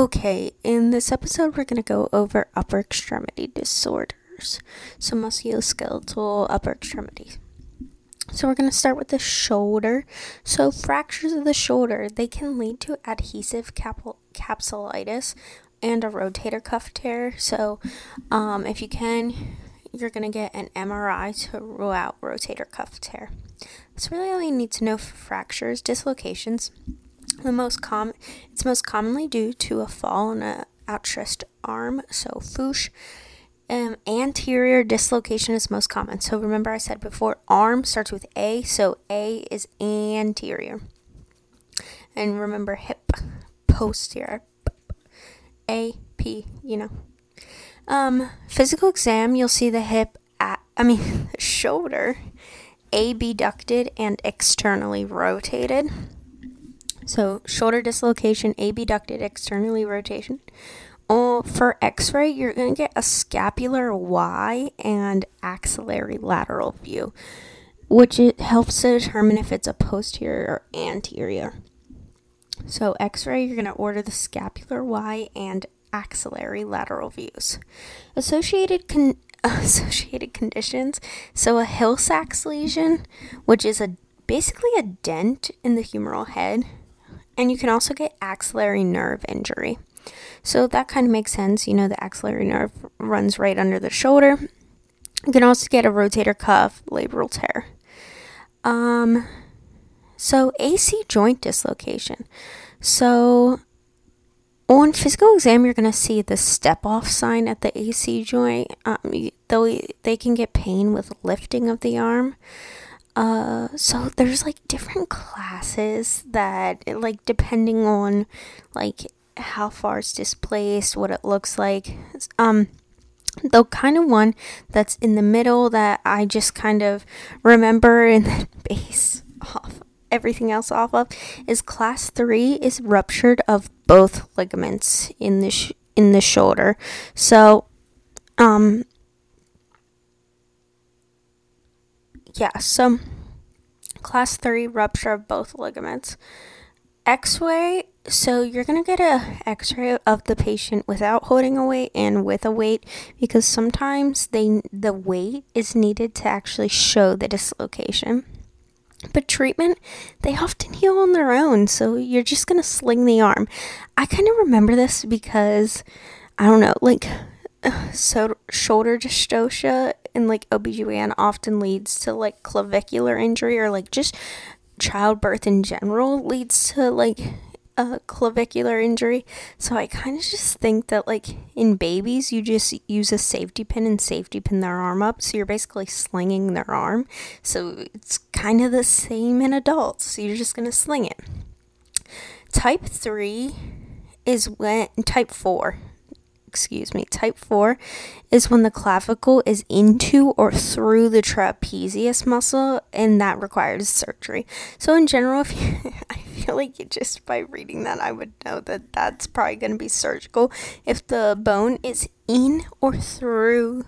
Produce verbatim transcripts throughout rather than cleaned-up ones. Okay, in this episode, we're going to go over upper extremity disorders. So musculoskeletal upper extremities. So we're going to start with the shoulder. So fractures of the shoulder, they can lead to adhesive cap- capsulitis and a rotator cuff tear. So um, if you can, you're going to get an M R I to rule out rotator cuff tear. That's really all you need to know for fractures, dislocations. The most com- it's most commonly due to a fall on an outstretched arm, so foosh. Um, anterior dislocation is most common. So remember I said before, arm starts with A, so A is anterior. And remember hip, posterior, A, P, you know. Um, physical exam, you'll see the hip, at, I mean, the shoulder, abducted and externally rotated. So shoulder dislocation, abducted, externally rotation. Oh, for x-ray, you're going to get a scapular Y and axillary lateral view, which it helps to determine if it's a posterior or anterior. So x-ray, you're going to order the scapular Y and axillary lateral views. Associated con- associated conditions, so a Hill-Sachs lesion, which is a basically a dent in the humeral head. And you can also get axillary nerve injury. So that kind of makes sense. You know, the axillary nerve runs right under the shoulder. You can also get a rotator cuff labral tear. Um, so A C joint dislocation. So on physical exam, you're going to see the step-off sign at the A C joint. Um, though they can get pain with lifting of the arm. Uh, so there's like different classes that like depending on like how far it's displaced, what it looks like. Um, the kind of one that's in the middle that I just kind of remember and then base off everything else off of is class three is ruptured of both ligaments in the sh- in the shoulder. So, um. Yeah, so class three rupture of both ligaments. X-ray, so you're going to get an x-ray of the patient without holding a weight and with a weight because sometimes they the weight is needed to actually show the dislocation. But treatment, they often heal on their own, so you're just going to sling the arm. I kind of remember this because, I don't know, like so shoulder dystocia and like O B G Y N often leads to like clavicular injury or like just childbirth in general leads to like a clavicular injury. So I kind of just think that like in babies you just use a safety pin and safety pin their arm up. So you're basically slinging their arm. So it's kind of the same in adults. So you're just going to sling it. Type three is when type four. Excuse me, type four is when the clavicle is into or through the trapezius muscle, and that requires surgery. So in general, if you, I feel like it, just by reading that, I would know that that's probably going to be surgical. If the bone is in or through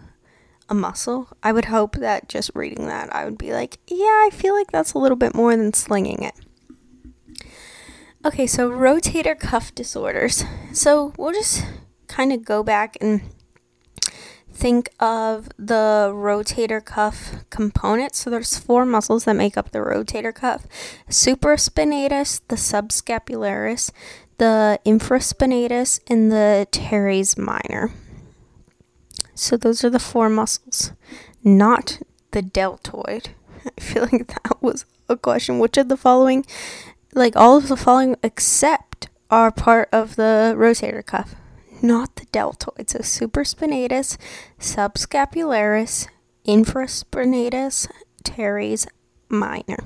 a muscle, I would hope that just reading that, I would be like, yeah, I feel like that's a little bit more than slinging it. Okay, so rotator cuff disorders. So we'll just kind of go back and think of the rotator cuff component. So there's four muscles that make up the rotator cuff: supraspinatus, the subscapularis, the infraspinatus, and the teres minor. So those are the four muscles, not the deltoid. I feel like that was a question. Which of the following, like all of the following except, are part of the rotator cuff? Not the deltoid. So supraspinatus, subscapularis, infraspinatus, teres minor.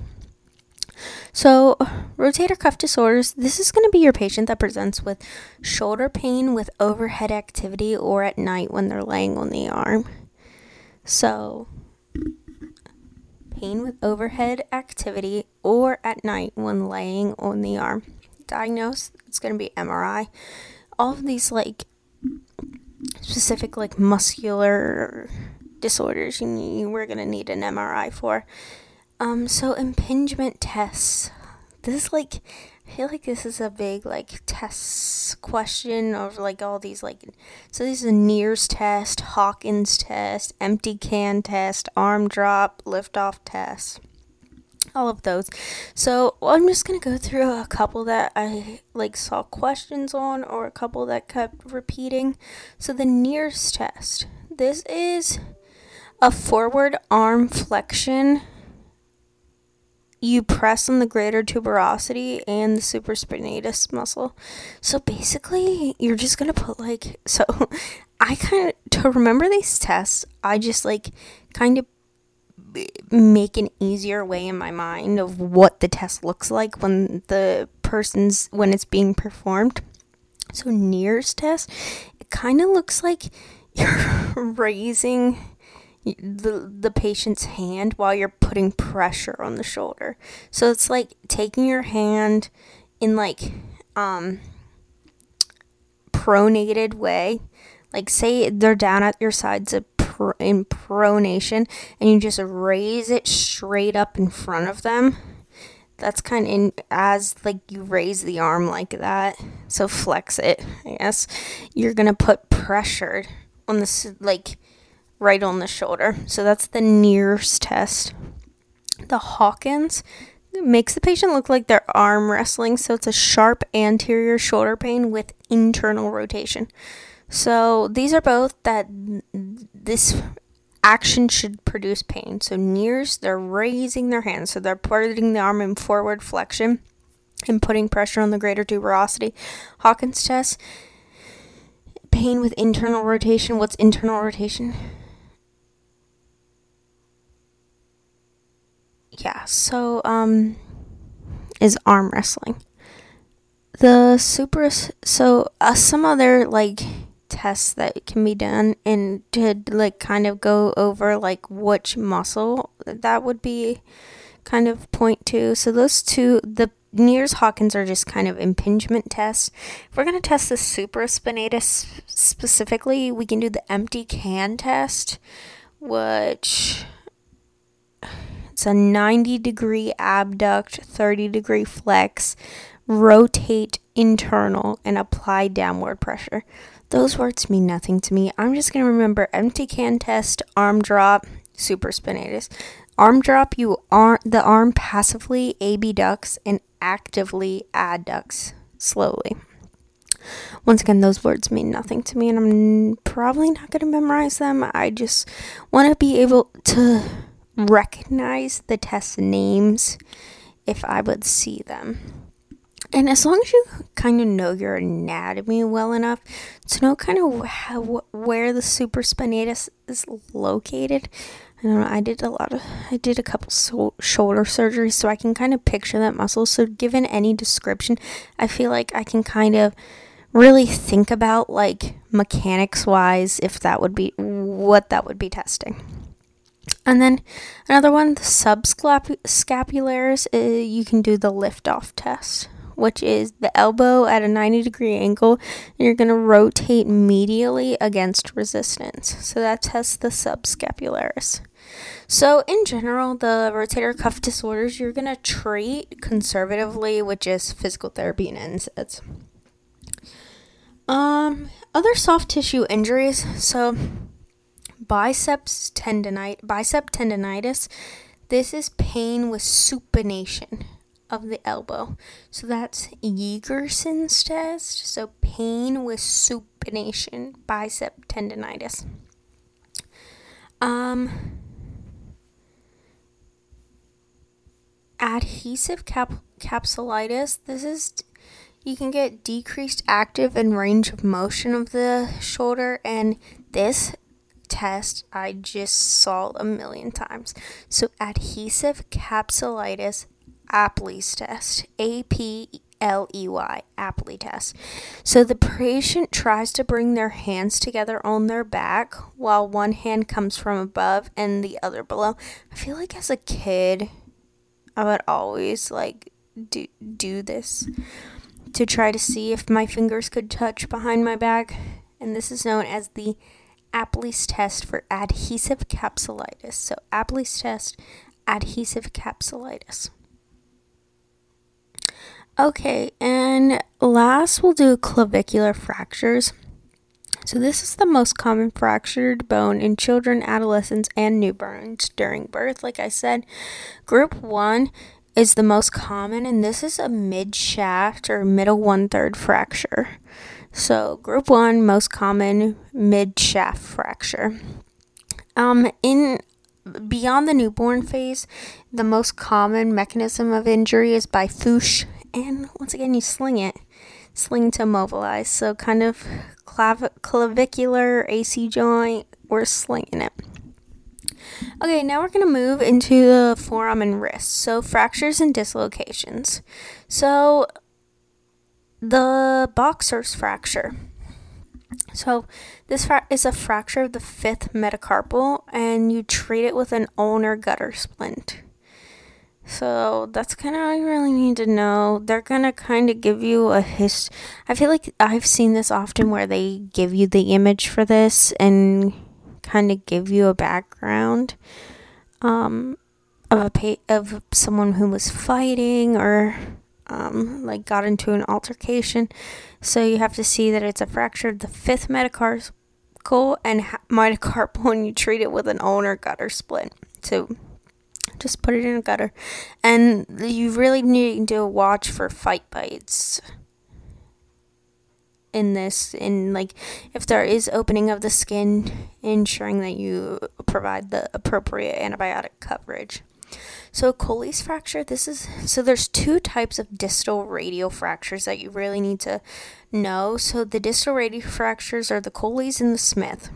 So rotator cuff disorders, this is going to be your patient that presents with shoulder pain with overhead activity or at night when they're laying on the arm. So pain with overhead activity or at night when laying on the arm. Diagnosed, it's going to be M R I. All of these, like, specific, like, muscular disorders you, you we're going to need an M R I for. Um, so impingement tests. This, like, I feel like this is a big, like, test question of, like, all these, like, so this is a Neer's test, Hawkins test, empty can test, arm drop, liftoff test, all of those. So, well, I'm just going to go through a couple that I, like, saw questions on or a couple that kept repeating. So, the Neer's test. This is a forward arm flexion. You press on the greater tuberosity and the supraspinatus muscle. So basically, you're just going to put like, so I kind of, to remember these tests, I just like kind of make an easier way in my mind of what the test looks like when the person's, when it's being performed. So Neer's test, it kind of looks like you're raising the the patient's hand while you're putting pressure on the shoulder. So it's like taking your hand in like um pronated way, like say they're down at your sides of pr- in pronation, and you just raise it straight up in front of them. That's kind of in, as like you raise the arm like that, so flex it, I guess you're gonna put pressure on this, like right on the shoulder. So that's the Neer's test. The Hawkins makes the patient look like they're arm wrestling. So it's a sharp anterior shoulder pain with internal rotation. So these are both that this action should produce pain. So Neer's, they're raising their hands. So they're putting the arm in forward flexion and putting pressure on the greater tuberosity. Hawkins test, pain with internal rotation. What's internal rotation? Yeah, so, um, is arm wrestling. The super, so, uh, some other, like, tests that can be done, and to, like, kind of go over, like, which muscle that would be kind of point to. So, those two, the Neer's, Hawkins are just kind of impingement tests. If we're going to test the supraspinatus specifically, we can do the empty can test, which... it's a ninety degree abduct, thirty degree flex, rotate internal, and apply downward pressure. Those words mean nothing to me. I'm just going to remember empty can test, arm drop, supraspinatus. Arm drop, you arm, the arm passively abducts and actively adducts slowly. Once again, those words mean nothing to me, and I'm probably not going to memorize them. I just want to be able to recognize the test names if I would see them. And as long as you kind of know your anatomy well enough to know kind of how, where the supraspinatus is located. I don't know, I did a lot of, I did a couple so- shoulder surgeries, so I can kind of picture that muscle. So given any description, I feel like I can kind of really think about, like, mechanics wise, if that would be, what that would be testing. And then another one, the subscapularis, uh, you can do the liftoff test, which is the elbow at a ninety degree angle, and you're going to rotate medially against resistance. So that tests the subscapularis. So in general, the rotator cuff disorders you're going to treat conservatively, which is physical therapy and NSAIDs. Um, other soft tissue injuries, so... biceps tendinite, bicep tendinitis. This is pain with supination of the elbow. So that's Yergerson's test. So pain with supination, bicep tendinitis. Um, adhesive cap- capsulitis. This is t- you can get decreased active and range of motion of the shoulder, and this test I just saw a million times. So adhesive capsulitis, Apley's test, A P L E Y, Apley test. So the patient tries to bring their hands together on their back while one hand comes from above and the other below. I feel like as a kid I would always like do, do this to try to see if my fingers could touch behind my back, and this is known as the Apley's test for adhesive capsulitis. So Apley's test, adhesive capsulitis. Okay, and last we'll do clavicular fractures. So this is the most common fractured bone in children, adolescents, and newborns during birth. Like I said, group one is the most common, and this is a mid-shaft or middle one-third fracture. So group one, most common mid-shaft fracture. Um, in beyond the newborn phase, the most common mechanism of injury is by foosh. And once again, you sling it, sling to mobilize. So kind of clav- clavicular A C joint, we're slinging it. Okay, now we're going to move into the forearm and wrist. So fractures and dislocations. So the boxer's fracture. So this fra- is a fracture of the fifth metacarpal, and you treat it with an ulnar gutter splint. So that's kind of all you really need to know. They're going to kind of give you a hist. I feel like I've seen this often where they give you the image for this and kind of give you a background um, of a pa- of someone who was fighting or um, like got into an altercation. So you have to see that it's a fracture of the fifth metacarpal and ha- metacarpal, and you treat it with an ulnar gutter split. So just put it in a gutter, and you really need to watch for fight bites in this, and like if there is opening of the skin, ensuring that you provide the appropriate antibiotic coverage. So Colles' fracture, this is so there's two types of distal radial fractures that you really need to know. So the distal radial fractures are the Colles and the Smith.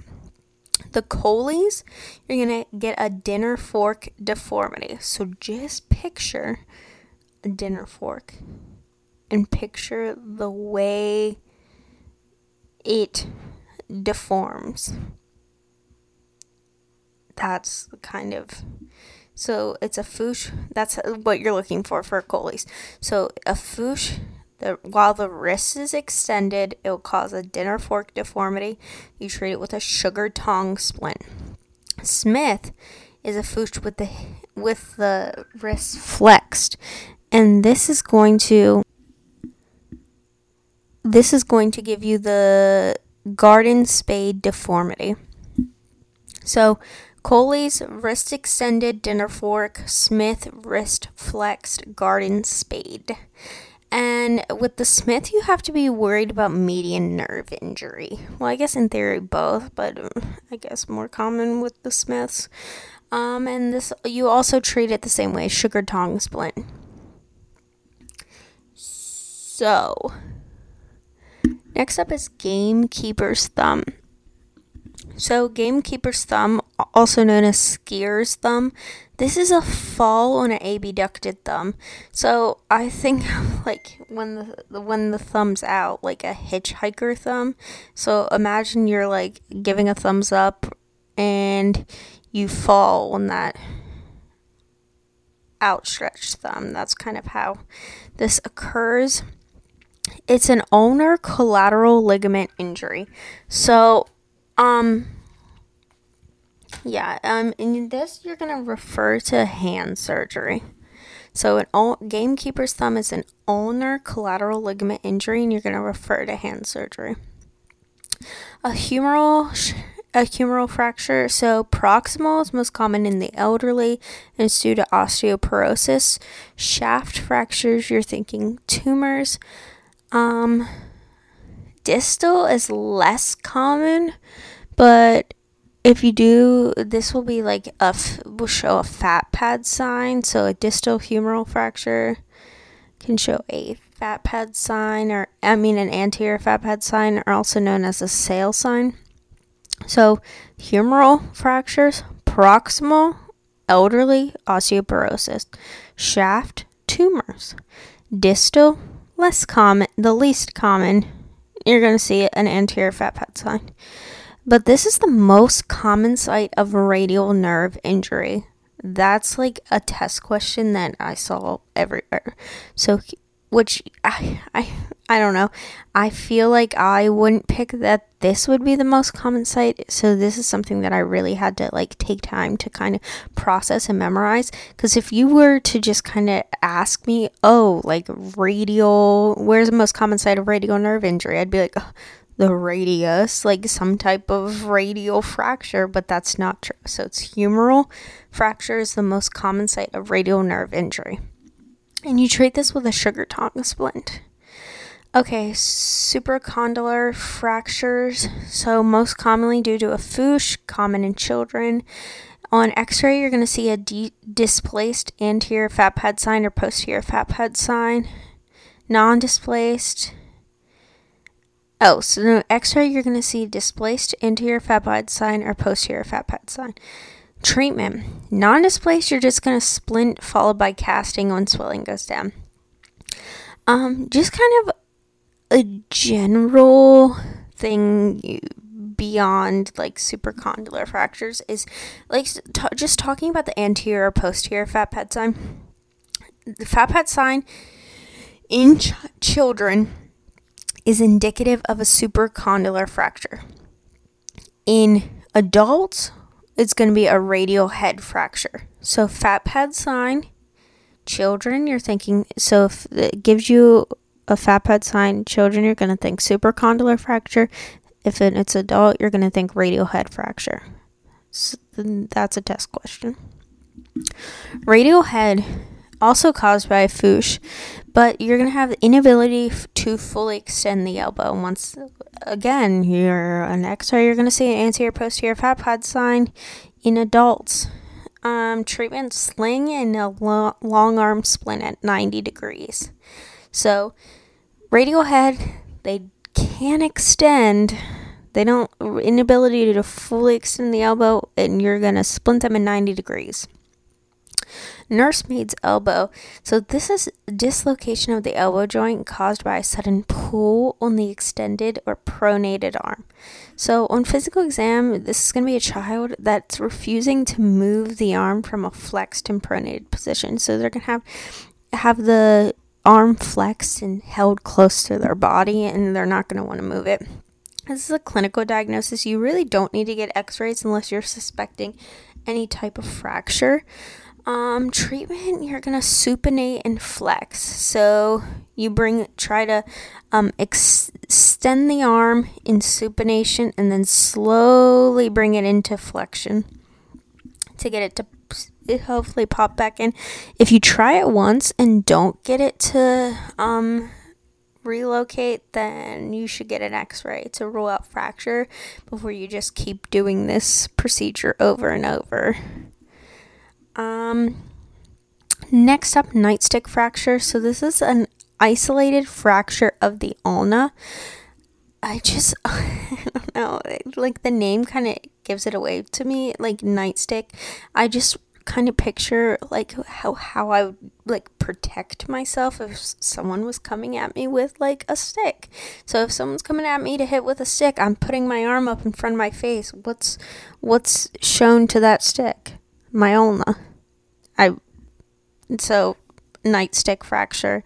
The Colles, you're going to get a dinner fork deformity. So just picture a dinner fork and picture the way it deforms. That's kind of, so it's a foosh. That's what you're looking for for Colles. So a foosh. The, while the wrist is extended, it will cause a dinner fork deformity. You treat it with a sugar tong splint. Smith is a foosh with the with the wrist flexed, and this is going to this is going to give you the garden spade deformity. So Colles, wrist extended, dinner fork; Smith, wrist flexed, garden spade. And with the Smith, you have to be worried about median nerve injury. Well, I guess in theory both, but I guess more common with the Smiths. Um, and this you also treat it the same way, sugar tong splint. So, next up is Gamekeeper's Thumb. So, Gamekeeper's Thumb, also known as skier's thumb, this is a fall on an abducted thumb. So I think like when the when the thumb's out, like a hitchhiker thumb. So imagine you're like giving a thumbs up and you fall on that outstretched thumb. That's kind of how this occurs. It's an ulnar collateral ligament injury. So um Yeah, um, in this, you're going to refer to hand surgery. So an ul- Gamekeeper's Thumb is an ulnar collateral ligament injury, and you're going to refer to hand surgery. A humeral sh- a humeral fracture. So proximal is most common in the elderly, and it's due to osteoporosis. Shaft fractures, you're thinking tumors. Um, distal is less common, but if you do, this will be like a f- will show a fat pad sign. So a distal humeral fracture can show a fat pad sign, or I mean an anterior fat pad sign, or also known as a sail sign. So humeral fractures, proximal, elderly, osteoporosis; shaft, tumors; distal, less common, the least common. You're going to see an anterior fat pad sign. But this is the most common site of radial nerve injury. That's like a test question that I saw everywhere. So which I, I I don't know. I feel like I wouldn't pick that this would be the most common site, so this is something that I really had to like take time to kind of process and memorize, because if you were to just kind of ask me, oh, like radial, where's the most common site of radial nerve injury? I'd be like, oh, the radius, like some type of radial fracture, but that's not true. So it's humeral fracture is the most common site of radial nerve injury. And you treat this with a sugar tongs splint. Okay, supracondylar fractures. So most commonly due to a foosh, common in children. On x-ray, you're going to see a de- displaced anterior fat pad sign or posterior fat pad sign. Non-displaced. Oh, so no, x-ray, you're going to see displaced anterior fat pad sign or posterior fat pad sign. Treatment. Non-displaced, you're just going to splint followed by casting when swelling goes down. Um, just kind of a general thing you, beyond like supracondylar fractures is like t- just talking about the anterior or posterior fat pad sign. The fat pad sign in ch- children is indicative of a supracondylar fracture. In adults, it's going to be a radial head fracture. So fat pad sign, children, you're thinking, so if it gives you a fat pad sign, children, you're going to think supracondylar fracture. If it's adult, you're going to think radial head fracture. So that's a test question. Radial head, also caused by a foosh, but you're going to have the inability to fully extend the elbow. Once again, you're an x-ray, you're going to see an anterior posterior fat pad sign in adults. Um, treatment, sling and a lo- long arm splint at ninety degrees. So radial head, they can extend, they don't, inability to fully extend the elbow, and you're going to splint them at ninety degrees. Nursemaid's elbow. So this is dislocation of the elbow joint caused by a sudden pull on the extended or pronated arm. So on physical exam, this is going to be a child that's refusing to move the arm from a flexed and pronated position. So they're going to have have the arm flexed and held close to their body, and they're not going to want to move it. This is a clinical diagnosis. You really don't need to get x-rays unless you're suspecting any type of fracture. Um, treatment, you're going to supinate and flex. So you bring, try to um, ex- extend the arm in supination and then slowly bring it into flexion to get it to hopefully pop back in. If you try it once and don't get it to um, relocate, then you should get an x-ray to rule out fracture before you just keep doing this procedure over and over. Um, next up, nightstick fracture. So this is an isolated fracture of the ulna. I just, I don't know, like the name kind of gives it away to me, like nightstick. I just kind of picture like how, how I would like protect myself if someone was coming at me with like a stick. So if someone's coming at me to hit with a stick, I'm putting my arm up in front of my face. What's, what's shown to that stick? My ulna. I so nightstick fracture,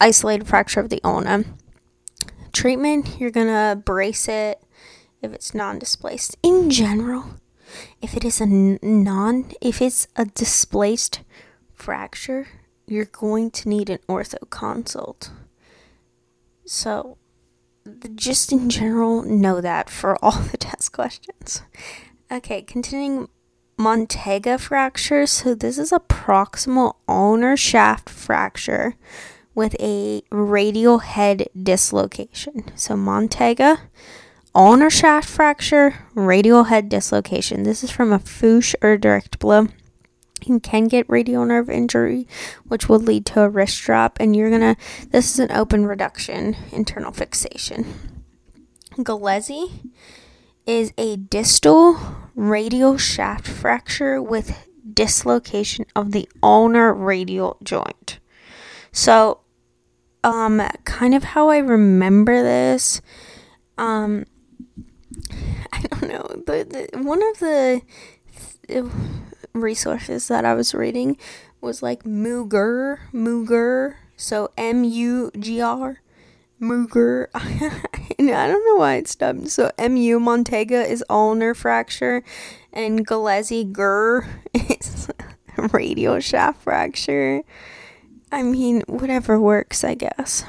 isolated fracture of the ulna. Treatment, you're gonna brace it if it's non-displaced. In general, if it is a non, if it's a displaced fracture, you're going to need an ortho consult. So, just in general, know that for all the test questions. Okay, continuing. Monteggia fracture. So this is a proximal ulnar shaft fracture with a radial head dislocation. So Monteggia, ulnar shaft fracture, radial head dislocation. This is from a foosh or direct blow. You can get radial nerve injury, which will lead to a wrist drop, and you're gonna, this is an open reduction, internal fixation. Galeazzi is a distal radial shaft fracture with dislocation of the ulnar radial joint. So, um, kind of how I remember this, um, I don't know, the, the one of the th- resources that I was reading was like Muger, Muger, So M U G R, Muger, and I don't know why it's dubbed. So M U, Monteggia is ulnar fracture, and Galeazzi Gur is radial shaft fracture. I mean, whatever works, I guess.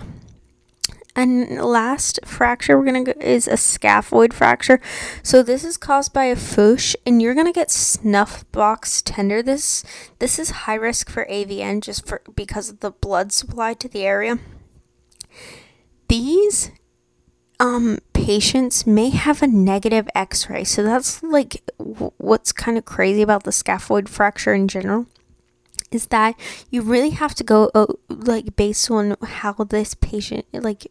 And last fracture we're gonna go is a scaphoid fracture. So this is caused by a foosh, and you're gonna get snuff box tender. This this is high risk for A V N just for because of the blood supply to the area. These um patients may have a negative X-ray, so that's like w- what's kind of crazy about the scaphoid fracture in general. Is that you really have to go uh, like based on how this patient, like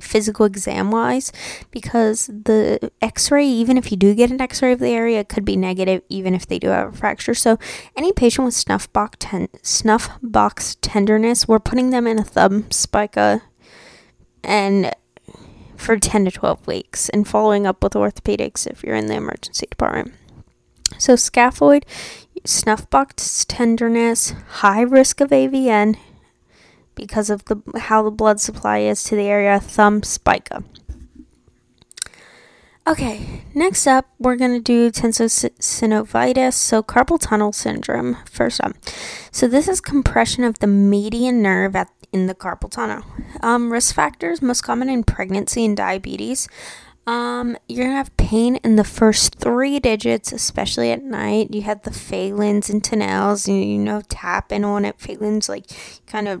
physical exam wise, because the X-ray, even if you do get an X-ray of the area, it could be negative even if they do have a fracture. So any patient with snuff box ten- snuff box tenderness, we're putting them in a thumb spica and for ten to twelve weeks and following up with orthopedics if you're in the emergency department. So scaphoid, snuff box tenderness, high risk of A V N because of the how the blood supply is to the area, thumb spica. Okay, next up we're going to do tenosynovitis, so carpal tunnel syndrome first up. So this is compression of the median nerve at in the carpal tunnel. Um, risk factors most common in pregnancy and diabetes. Um, you're gonna have pain in the first three digits, especially at night. You had the Phalen's and Tinel's, and you know, tapping on it. Phalen's like kind of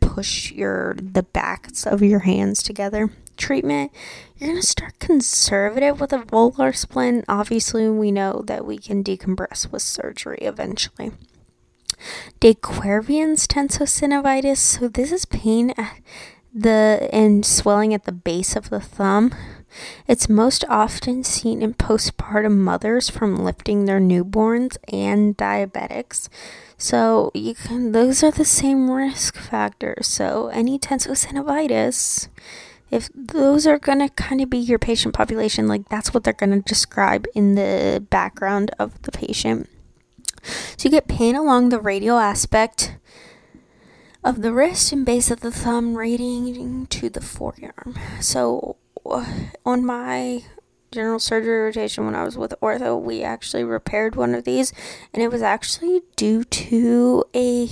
push your the backs of your hands together. Treatment, you're gonna start conservative with a volar splint. Obviously, we know that we can decompress with surgery eventually. De Quervain's tenosynovitis. So this is pain at the and swelling at the base of the thumb. It's most often seen in postpartum mothers from lifting their newborns and diabetics. So you can, those are the same risk factors. So any tenosynovitis, if those are going to kind of be your patient population, like that's what they're going to describe in the background of the patient. So you get pain along the radial aspect of the wrist and base of the thumb radiating to the forearm. So on my general surgery rotation when I was with ortho, we actually repaired one of these, and it was actually due to a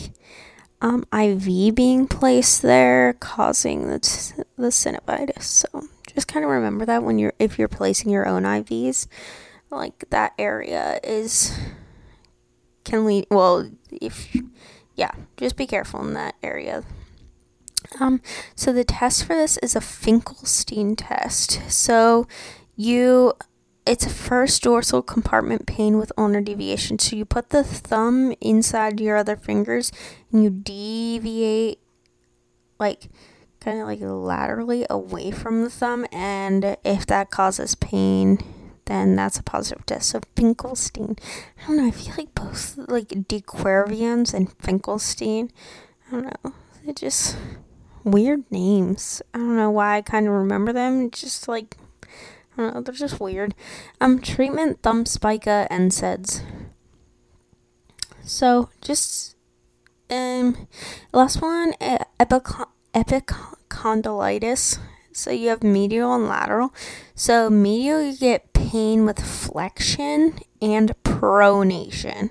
um, I V being placed there causing the t- the synovitis. So just kind of remember that when you're if you're placing your own I Vs, like that area is can lead well if yeah, just be careful in that area. Um, so the test for this is a Finkelstein test. So you, it's a first dorsal compartment pain with ulnar deviation. So you put the thumb inside your other fingers and you deviate like kind of like laterally away from the thumb. And if that causes pain, then that's a positive test. So Finkelstein, I don't know, I feel like both, like, De Quervain's and Finkelstein, I don't know, they're just weird names. I don't know why I kind of remember them, just like, I don't know, they're just weird. Um, treatment, thumb spica, N SAIDs. So, just, um, last one, epic- epicondylitis. So you have medial and lateral. So medial, you get pain with flexion and pronation.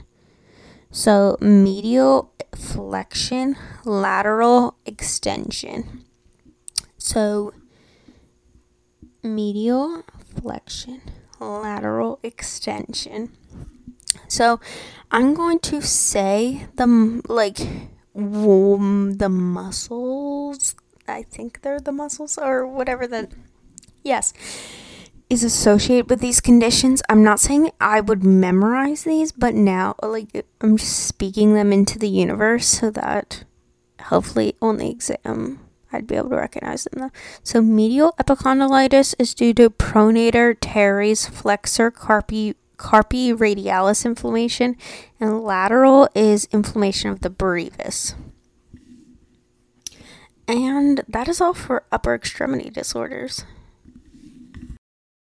So medial flexion, lateral extension. So medial flexion, lateral extension. So I'm going to say the like the muscles. I think they're the muscles or whatever that, yes, is associated with these conditions. I'm not saying I would memorize these, but now, like, I'm just speaking them into the universe so that hopefully on the exam I'd be able to recognize them. So medial epicondylitis is due to pronator, teres, flexor, carpi, carpi radialis inflammation, and lateral is inflammation of the brevis. And that is all for upper extremity disorders.